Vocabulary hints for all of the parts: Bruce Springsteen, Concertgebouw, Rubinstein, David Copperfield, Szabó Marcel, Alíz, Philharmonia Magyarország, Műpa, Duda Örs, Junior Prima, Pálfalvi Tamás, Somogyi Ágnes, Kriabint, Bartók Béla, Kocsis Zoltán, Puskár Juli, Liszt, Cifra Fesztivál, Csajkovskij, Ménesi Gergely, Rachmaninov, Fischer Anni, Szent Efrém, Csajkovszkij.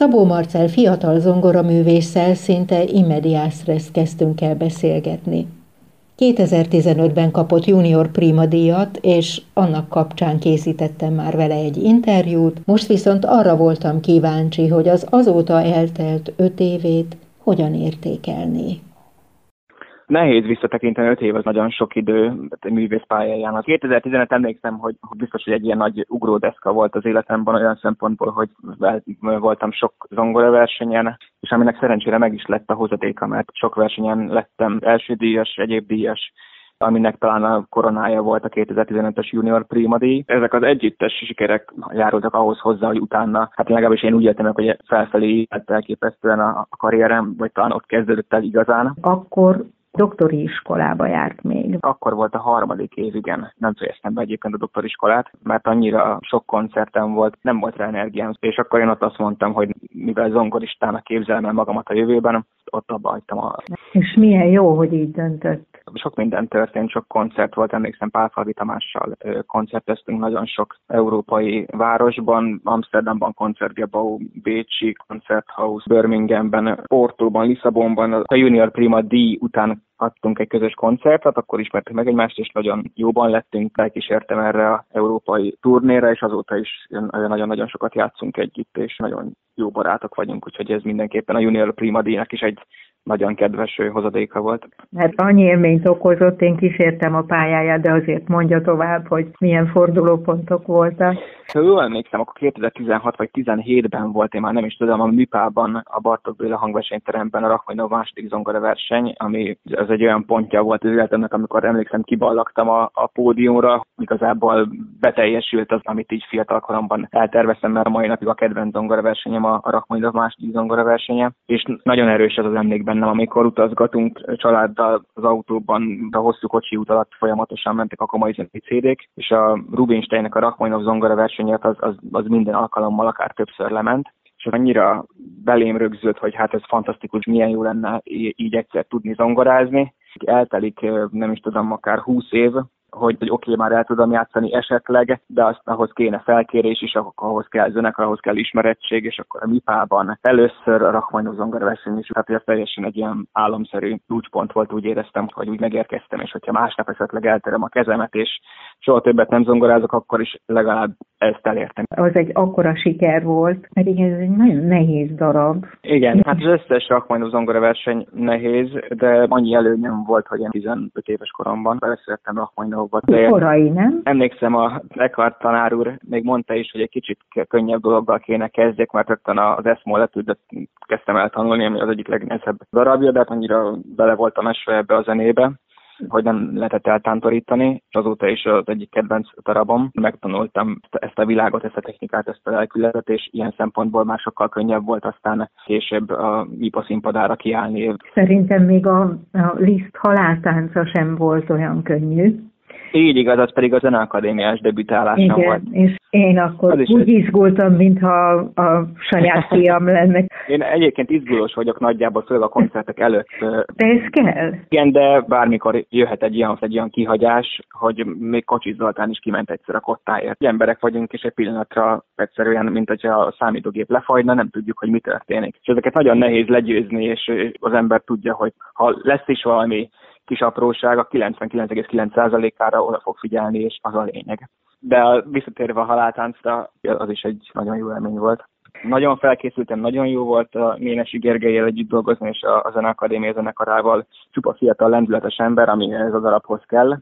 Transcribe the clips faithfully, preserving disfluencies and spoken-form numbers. Szabó Marcel fiatal zongoraművésszel szinte immediás reszt kezdtünk el beszélgetni. kétezer-tizenötben kapott Junior Prima díjat, és annak kapcsán készítettem már vele egy interjút, most viszont arra voltam kíváncsi, hogy az azóta eltelt öt évét hogyan értékelné. Nehéz visszatekinteni, öt év az nagyon sok idő művész pályájának. kétezer-tizenöt emlékszem, hogy biztos, hogy egy ilyen nagy ugródeszka volt az életemben olyan szempontból, hogy voltam sok zongoraversenyen, és aminek szerencsére meg is lett a hozadéka, mert sok versenyen lettem első díjas, egyéb díjas, aminek talán a koronája volt a kétezer-tizenötös Junior Prima díj. Ezek az együttes sikerek járultak ahhoz hozzá, hogy utána, hát legalábbis én úgy éltem meg, hogy felfelé lett elképesztően a karrierem, vagy talán ott kezdődött el igazán. Akkor doktori iskolába járt még. Akkor volt a harmadik év, igen. Nem fejeztem be egyébként a doktori iskolát, mert annyira sok koncertem volt, nem volt rá energiám. És akkor én ott azt mondtam, hogy mivel zongoristának képzelem el magamat a jövőben, ott abba hagytam a... És milyen jó, hogy így döntött. Sok minden történt, sok koncert volt, emlékszem Pálfalvi Tamással koncerteztünk nagyon sok európai városban, Amsterdamban, Concertgebouw, Bécsi, Concerthouse, Birminghamben, Portóban, Lisszabonban. A Junior Prima díj után adtunk egy közös koncertet, akkor ismertük meg egymást, és nagyon jóban lettünk. Elkísértem erre az európai turnéra, és azóta is nagyon-nagyon sokat játszunk együtt, és nagyon jó barátok vagyunk, úgyhogy ez mindenképpen a Junior Prima díjnak is egy nagyon kedves hozadéka volt. Hát annyi élményt okozott, én kísértem a pályáját, de azért mondja tovább, hogy milyen fordulópontok voltak. Ha jól emlékszem, akkor kétezer-tizenhat vagy tizenhétben volt, én már nem is tudom, a Műpában, a Bartók Béla hangversenyteremben a Rachmaninov második zongora verseny, ami az egy olyan pontja volt az életemnek, amikor emlékszem, kiballagtam a, a pódiumra. Igazából beteljesült az, amit így fiatal koromban elterveztem, mert a mai napig a kedvenc zongora versenyem a, a Rachmaninov második zongora versenye, és nagyon erős az az emlék bennem, amikor utazgatunk családdal az autóban, a hosszú kocsi út alatt folyamatosan mentek a komoly zenei cédék, és a Rubinsteinnek a Rachmaninov zongora versenyet az, az, az minden alkalommal akár többször lement, és annyira belém rögzült, hogy hát ez fantasztikus, milyen jó lenne így egyszer tudni zongorázni. Eltelik, nem is tudom, akár húsz év, hogy, hogy oké, okay, már el tudom játszani esetleg, de azt, ahhoz kéne felkérés is, ahhoz kell zenekar, ahhoz kell ismerettség, és akkor a Mipában először a Rachmaninov zongoraverseny is, tehát ez teljesen egy ilyen álomszerű csúcspont volt, úgy éreztem, hogy úgy megérkeztem, és hogyha másnap esetleg elterem a kezemet, és soha többet nem zongorázok, akkor is legalább ezt elértem. Az egy akkora siker volt, pedig ez egy nagyon nehéz darab. Igen, hát az összes Rachmaninov zongoraverseny nehéz, de annyi előnyöm volt, hogy én tizenöt éves koromban beleszerettem Rachmaninovba. Korai, nem? Emlékszem, a Eckhart tanár úr még mondta is, hogy egy kicsit könnyebb dologgal kéne kezdjek, mert rögtön az eszmóletűt kezdtem el tanulni, ami az egyik legnehezebb darabja, de hát annyira bele voltam esve ebbe a zenébe, hogy nem lehetett eltántorítani, és azóta is az egyik kedvenc darabom. Megtanultam ezt a világot, ezt a technikát, ezt a lelkületet, és ilyen szempontból már sokkal könnyebb volt aztán később a Mipa színpadára kiállni. Szerintem még a, a Liszt haláltánca sem volt olyan könnyű. Így igaz, az pedig a zeneakadémiás debütálásom volt. És én akkor úgy izgultam, mintha a saját fiam lenne. Én egyébként izgulós vagyok nagyjából, főleg a koncertek előtt. De ez kell? Igen, de bármikor jöhet egy ilyen, egy ilyen kihagyás, hogy még Kocsis Zoltán is kiment egyszer a kottáért. Emberek vagyunk, és egy pillanatra egyszerűen, mint hogyha a számítógép lefagyna, nem tudjuk, hogy mi történik. És ezeket nagyon nehéz legyőzni, és az ember tudja, hogy ha lesz is valami kis apróság, a kilencvenkilenc egész kilenc százalékára oda fog figyelni, és az a lényeg. De visszatérve a haláltáncra, az is egy nagyon jó élmény volt. Nagyon felkészültem, nagyon jó volt a Ménesi Gergelyel együtt dolgozni, és a Zeneakadémia zenekarával, csupa fiatal, lendületes ember, ami ez a darabhoz kell.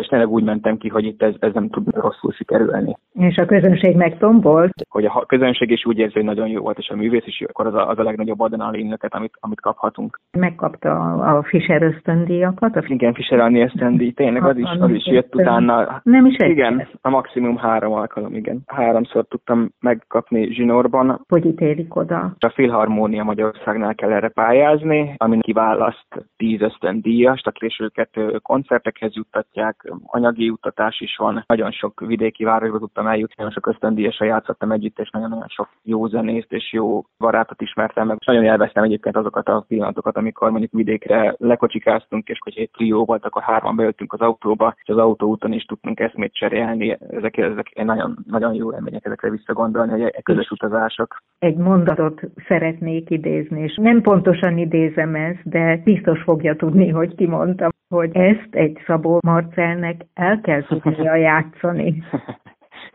És tényleg úgy mentem ki, hogy itt ez, ez nem tud rosszul sikerülni. És a közönség megtombolt? Hogy a közönség is úgy érzi, hogy nagyon jó volt, és a művész is, akkor az a, az a legnagyobb adrenalinöket, amit, amit kaphatunk. Megkapta a, a Fischer ösztöndíjakat? A... Igen, Fischer Anni ösztöndíj, tényleg az is, az is jött utána. Nem is egy. Igen, a maximum három alkalom, igen. Háromszor tudtam megkapni zsinórban. Hogy ítélik oda? A Philharmonia Magyarországnál kell erre pályázni, amin kiválaszt tíz ösztöndíjast, a későket koncertekhez juttatják. Anyagi juttatás is van. Nagyon sok vidéki városba tudtam eljutni, nagyon sok ösztöndíjasra játszottam együtt, és nagyon-nagyon sok jó zenészt és jó barátot ismertem meg. Nagyon élveztem egyébként azokat a pillanatokat, amikor mondjuk vidékre lekocsikáztunk, és hogy egy trió volt, akkor hárman beültünk az autóba, és az autóúton is tudtunk eszmét cserélni. Ezek, ezek nagyon, nagyon jó élmények, ezekre visszagondolni, hogy a közös utazások. egy mondatot szeretnék idézni, és nem pontosan idézem ezt, de biztos fogja tudni, hogy ki mondtam, hogy ezt egy Szabó Marcelnek el kell tudnia játszani.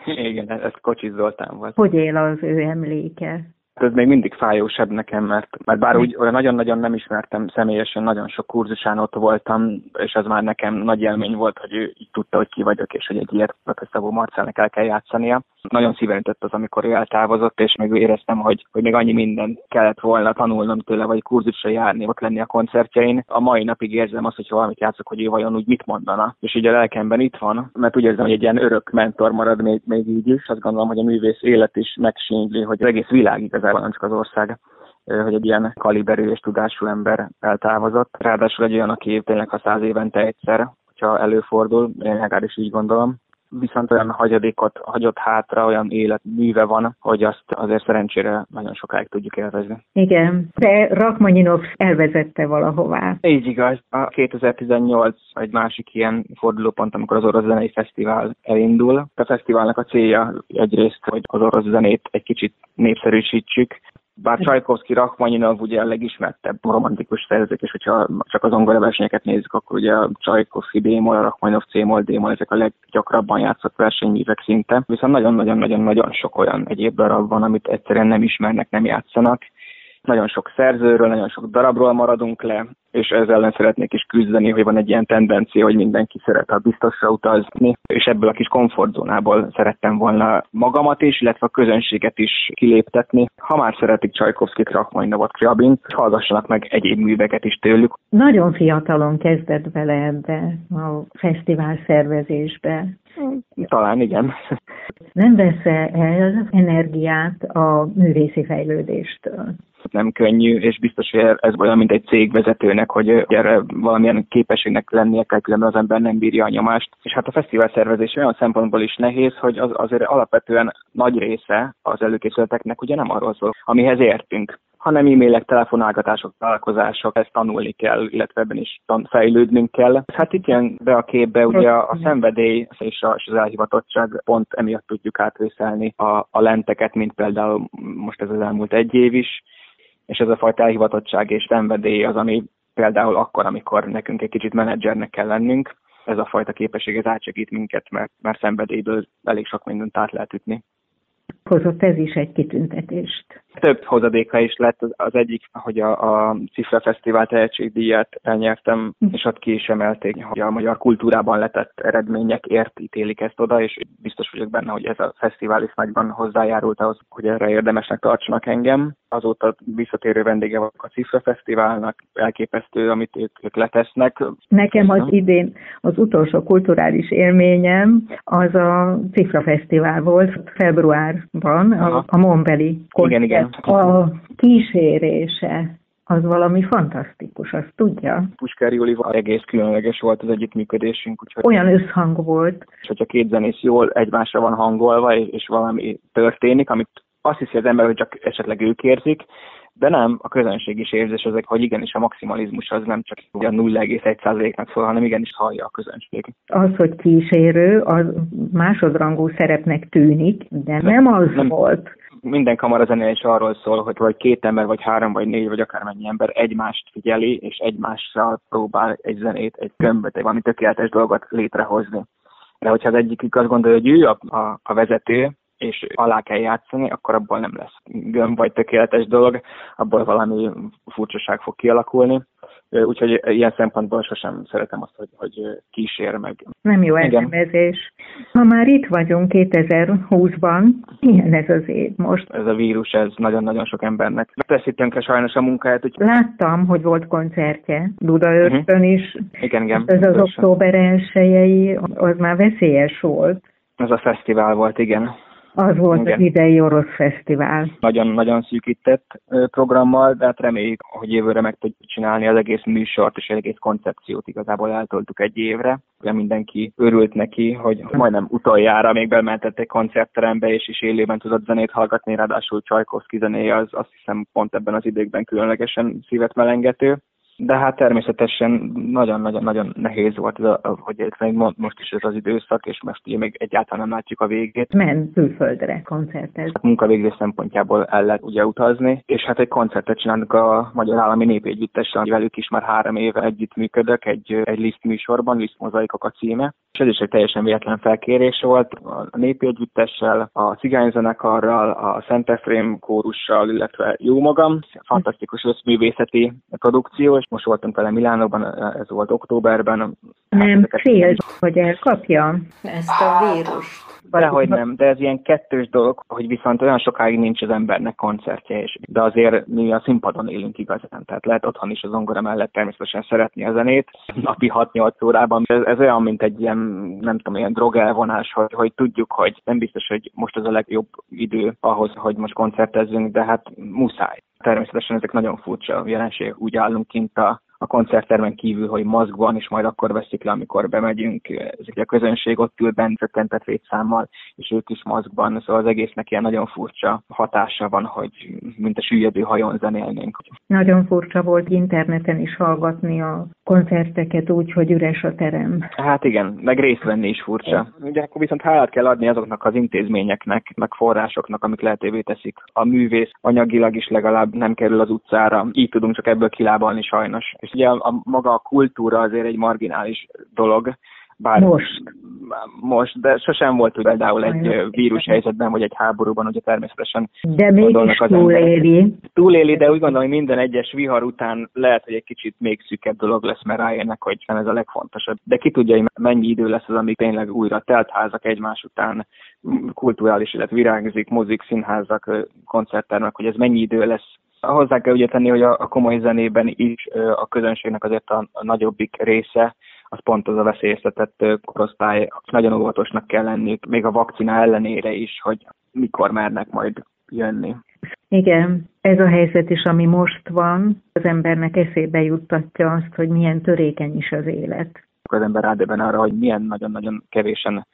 Igen, ez Kocsis Zoltán volt. Hogy él az ő emléke? Ez még mindig fájósabb nekem, mert, mert bár úgy nagyon-nagyon nem ismertem személyesen, nagyon sok kurzusán ott voltam, és az már nekem nagy élmény volt, hogy ő így tudta, hogy ki vagyok, és hogy egy ilyet Szabó Marcelnek el kell játszania. Nagyon szíven ütött az, amikor ő eltávozott, és még éreztem, hogy, hogy még annyi mindent kellett volna tanulnom tőle, vagy kurzusra járni, ott lenni a koncertjein. A mai napig érzem azt, hogyha valamit játszok, hogy ő vajon úgy mit mondana. És így a lelkemben itt van, mert úgy érzem, hogy egy ilyen örök mentor marad még, még így is. Azt gondolom, hogy a művész élet is megsínyli, hogy az egész világ igazából, nem csak az ország, hogy egy ilyen kaliberű és tudású ember eltávozott. Ráadásul egy olyan, aki tényleg a száz évente egyszer, hogyha előfordul, én akár is így gondolom. Viszont olyan hagyadékot hagyott hátra, olyan életműve van, hogy azt azért szerencsére nagyon sokáig tudjuk élvezni. Igen, de Rachmaninov elvezette valahová. Így igaz. A kétezer-tizennyolc egy másik ilyen fordulópont, amikor az Orosz Zenei Fesztivál elindul. A fesztiválnak a célja egyrészt, hogy az orosz zenét egy kicsit népszerűsítsük. Bár Csajkovszkij, Rachmaninov ugye a legismertebb romantikus szerzők, és hogyha csak az zongora versenyeket nézzük, akkor ugye a Csajkovszkij D-moll, a Rachmaninov C-moll, D-moll, ezek a leggyakrabban játszott versenyművek szinte. Viszont nagyon-nagyon-nagyon-nagyon sok olyan egyéb darab van, amit egyszerűen nem ismernek, nem játszanak. Nagyon sok szerzőről, nagyon sok darabról maradunk le, és ezzel ellen szeretnék is küzdeni, hogy van egy ilyen tendencia, hogy mindenki szeret a biztosra utazni, és ebből a kis komfortzónából szerettem volna magamat is, illetve a közönséget is kiléptetni. Ha már szeretik Csajkovszkijt, Rachmaninovot, Kriabint, hallgassanak meg egyéb műveket is tőlük. Nagyon fiatalon kezdett bele ebbe a fesztivál szervezésbe. Talán igen. Nem vesz el energiát a művészi fejlődéstől? Nem könnyű, és biztos, hogy ez olyan, mint egy cégvezetőnek, hogy erre valamilyen képességnek lennie kell, különben az ember nem bírja a nyomást. És hát a fesztivál szervezés olyan szempontból is nehéz, hogy az, azért alapvetően nagy része az előkészületeknek ugye nem arról szól, amihez értünk, hanem e-mailek, telefonálgatások, találkozások, ezt tanulni kell, illetve ebben is tan- fejlődnünk kell. Hát itt jön be a képbe ugye a szenvedély és, a, és az elhivatottság, pont emiatt tudjuk átvészelni a, a lenteket, mint például most ez az elmúlt egy év is. És ez a fajta elhivatottság és szenvedély az, ami például akkor, amikor nekünk egy kicsit menedzsernek kell lennünk, ez a fajta képesség ez átsegít minket, mert, mert szenvedélyből elég sok mindent át lehet ütni. Hozott ez is egy kitüntetést. Több hozadéka is lett. Az egyik, hogy a, a Cifra Fesztivál tehetségdíját elnyertem, és ott ki is emelték, hogy a magyar kultúrában letett eredményekért ítélik ezt oda, és biztos vagyok benne, hogy ez a fesztivál is nagyban hozzájárult ahhoz, hogy erre érdemesnek tartsanak engem. Azóta visszatérő vendége vagyok a Cifra Fesztiválnak, elképesztő, amit ők, ők letesznek. Nekem az idén az utolsó kulturális élményem az a Cifra Fesztivál volt, februárban, a, a Monbeli koncert. Igen, igen. A kísérése az valami fantasztikus, azt tudja. Puskár Julival egész különleges volt az együttműködésünk. Úgyhogy olyan összhang volt. És hogyha két zenész jól egymásra van hangolva, és valami történik, amit azt hiszi az ember, hogy csak esetleg ők érzik, de nem, a közönség is érzés az, hogy igenis a maximalizmus az nem csak a nulla egész egy százaléknak szól, hanem igenis hallja a közönség. Az, hogy kísérő, az másodrangú szerepnek tűnik, de nem az nem, nem. volt. Minden kamarazenére is arról szól, hogy vagy két ember, vagy három, vagy négy, vagy akármennyi ember egymást figyeli, és egymással próbál egy zenét, egy gömböt, egy valami tökéletes dolgot létrehozni. De hogyha az egyikük azt gondolja, hogy ő a, a, a vezető, és alá kell játszani, akkor abból nem lesz gömb vagy tökéletes dolog, abból valami furcsaság fog kialakulni. Úgyhogy ilyen szempontból sosem szeretem azt, hogy, hogy kísér meg. Nem jó elnevezés. Ha már itt vagyunk kétezer-húszban, milyen ez az év most? Ez a vírus, ez nagyon-nagyon sok embernek teszi tönkre sajnos a munkáját. Úgy... Láttam, hogy volt koncertje Duda Örstön uh-huh. is. Igen, igen. Ez az október elsejei, az már veszélyes volt. Ez a fesztivál volt, igen. Az volt igen. Az idei orosz fesztivál. Nagyon-nagyon szűkített programmal, de hát reméljük, hogy jövőre meg tudjuk csinálni az egész műsort és az egész koncepciót. Igazából eltoltuk egy évre. Ugye mindenki örült neki, hogy majdnem utoljára még bementett egy koncertterembe, és is élőben tudott zenét hallgatni, ráadásul Csajkovszkij zenéje az azt hiszem pont ebben az időkben különlegesen szívet melengető. De hát természetesen nagyon-nagyon nehéz volt, ez a, hogy most is ez az időszak, és most ugye még egyáltalán nem látjuk a végét. Ment külföldre koncertez. A munkavégzés szempontjából el lehet ugye utazni, és hát egy koncertet csinálnak a Magyar Állami Népi Együttessel, velük is már három éve együttműködök egy, egy Liszt műsorban, Liszt mozaikok a címe. És ez is egy teljesen véletlen felkérés volt a Népi Együttessel, a Cigányzenekarral, a Szent Efrém kórussal, illetve jó magam. Fantasztikus összművészeti produkció, és most voltunk vele Milánóban, ez volt októberben. Nem fél, hogy elkapja ezt a vírust. Valahogy nem, de ez ilyen kettős dolog, hogy viszont olyan sokáig nincs az embernek koncertje is. De azért mi a színpadon élünk igazán, tehát lehet otthon is a zongora mellett természetesen szeretni a zenét. Napi hat-nyolc órában ez, ez olyan, mint egy ilyen, nem tudom, ilyen drogelvonás, hogy, hogy tudjuk, hogy nem biztos, hogy most az a legjobb idő ahhoz, hogy most koncertezzünk, de hát muszáj. Természetesen ezek nagyon furcsa jelenség, úgy állunk kint a a koncerttermen kívül, hogy maszkban, és majd akkor veszik le, amikor bemegyünk. Ezek a közönség ott ül bent csökkentett létszámmal, és ők is maszkban. Szóval az egésznek ilyen nagyon furcsa hatása van, hogy mint a süllyedő hajón zenélnénk. Nagyon furcsa volt interneten is hallgatni a koncerteket úgy, hogy üres a terem. Hát igen, meg részt venni is furcsa. Ugye akkor viszont hálát kell adni azoknak az intézményeknek, meg forrásoknak, amik lehetővé teszik. A művész anyagilag is legalább nem kerül az utcára. Így tudunk csak ebből kilábalni sajnos. És ugye a, a maga a kultúra azért egy marginális dolog, bár most, most de sosem volt például egy vírushelyzetben, vagy egy háborúban, ugye természetesen de mégis túléli. Túléli, de úgy gondolom, hogy minden egyes vihar után lehet, hogy egy kicsit még szükebb dolog lesz, mert rájönnek, hogy ez a legfontosabb. De ki tudja, hogy mennyi idő lesz az, amíg tényleg újra teltházak egymás után, kulturális élet virágzik, mozik, színházak, koncerttermek, hogy ez mennyi idő lesz. Hozzá kell ugye tenni, hogy a komoly zenében is a közönségnek azért a nagyobbik része, az pont az a veszélyeztetett korosztály, nagyon óvatosnak kell lenni, még a vakcina ellenére is, hogy mikor mernek majd jönni. Igen, ez a helyzet is, ami most van, az embernek eszébe juttatja azt, hogy milyen törékeny is az élet. Az ember rádöbben arra, hogy milyen nagyon-nagyon kevésen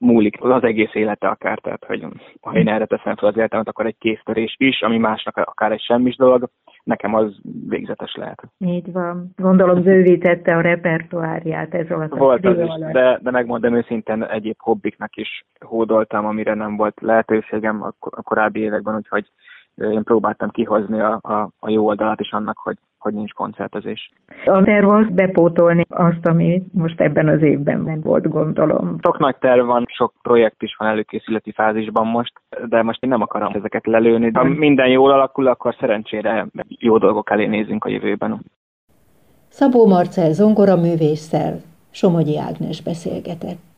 múlik az egész élete akár, tehát hogy ha én erre teszem fel az életemet, akkor egy kéztörés is, ami másnak akár egy semmis dolog, nekem az végzetes lehet. Így van. Gondolom bővítette a repertoárját ez alatt. Volt az is, de, de megmondom őszintén, egyéb hobbiknak is hódoltam, amire nem volt lehetőségem a korábbi években, úgyhogy én próbáltam kihozni a, a, a jó oldalát is annak, hogy, hogy nincs koncertezés. A terv volt bepótolni azt, ami most ebben az évben nem volt, gondolom. Sok nagy terv van, sok projekt is van előkészületi fázisban most, de most én nem akarom ezeket lelőni. Ha minden jól alakul, akkor szerencsére jó dolgok elé nézünk a jövőben. Szabó Marcel zongoraművésszel Somogyi Ágnes beszélgetett.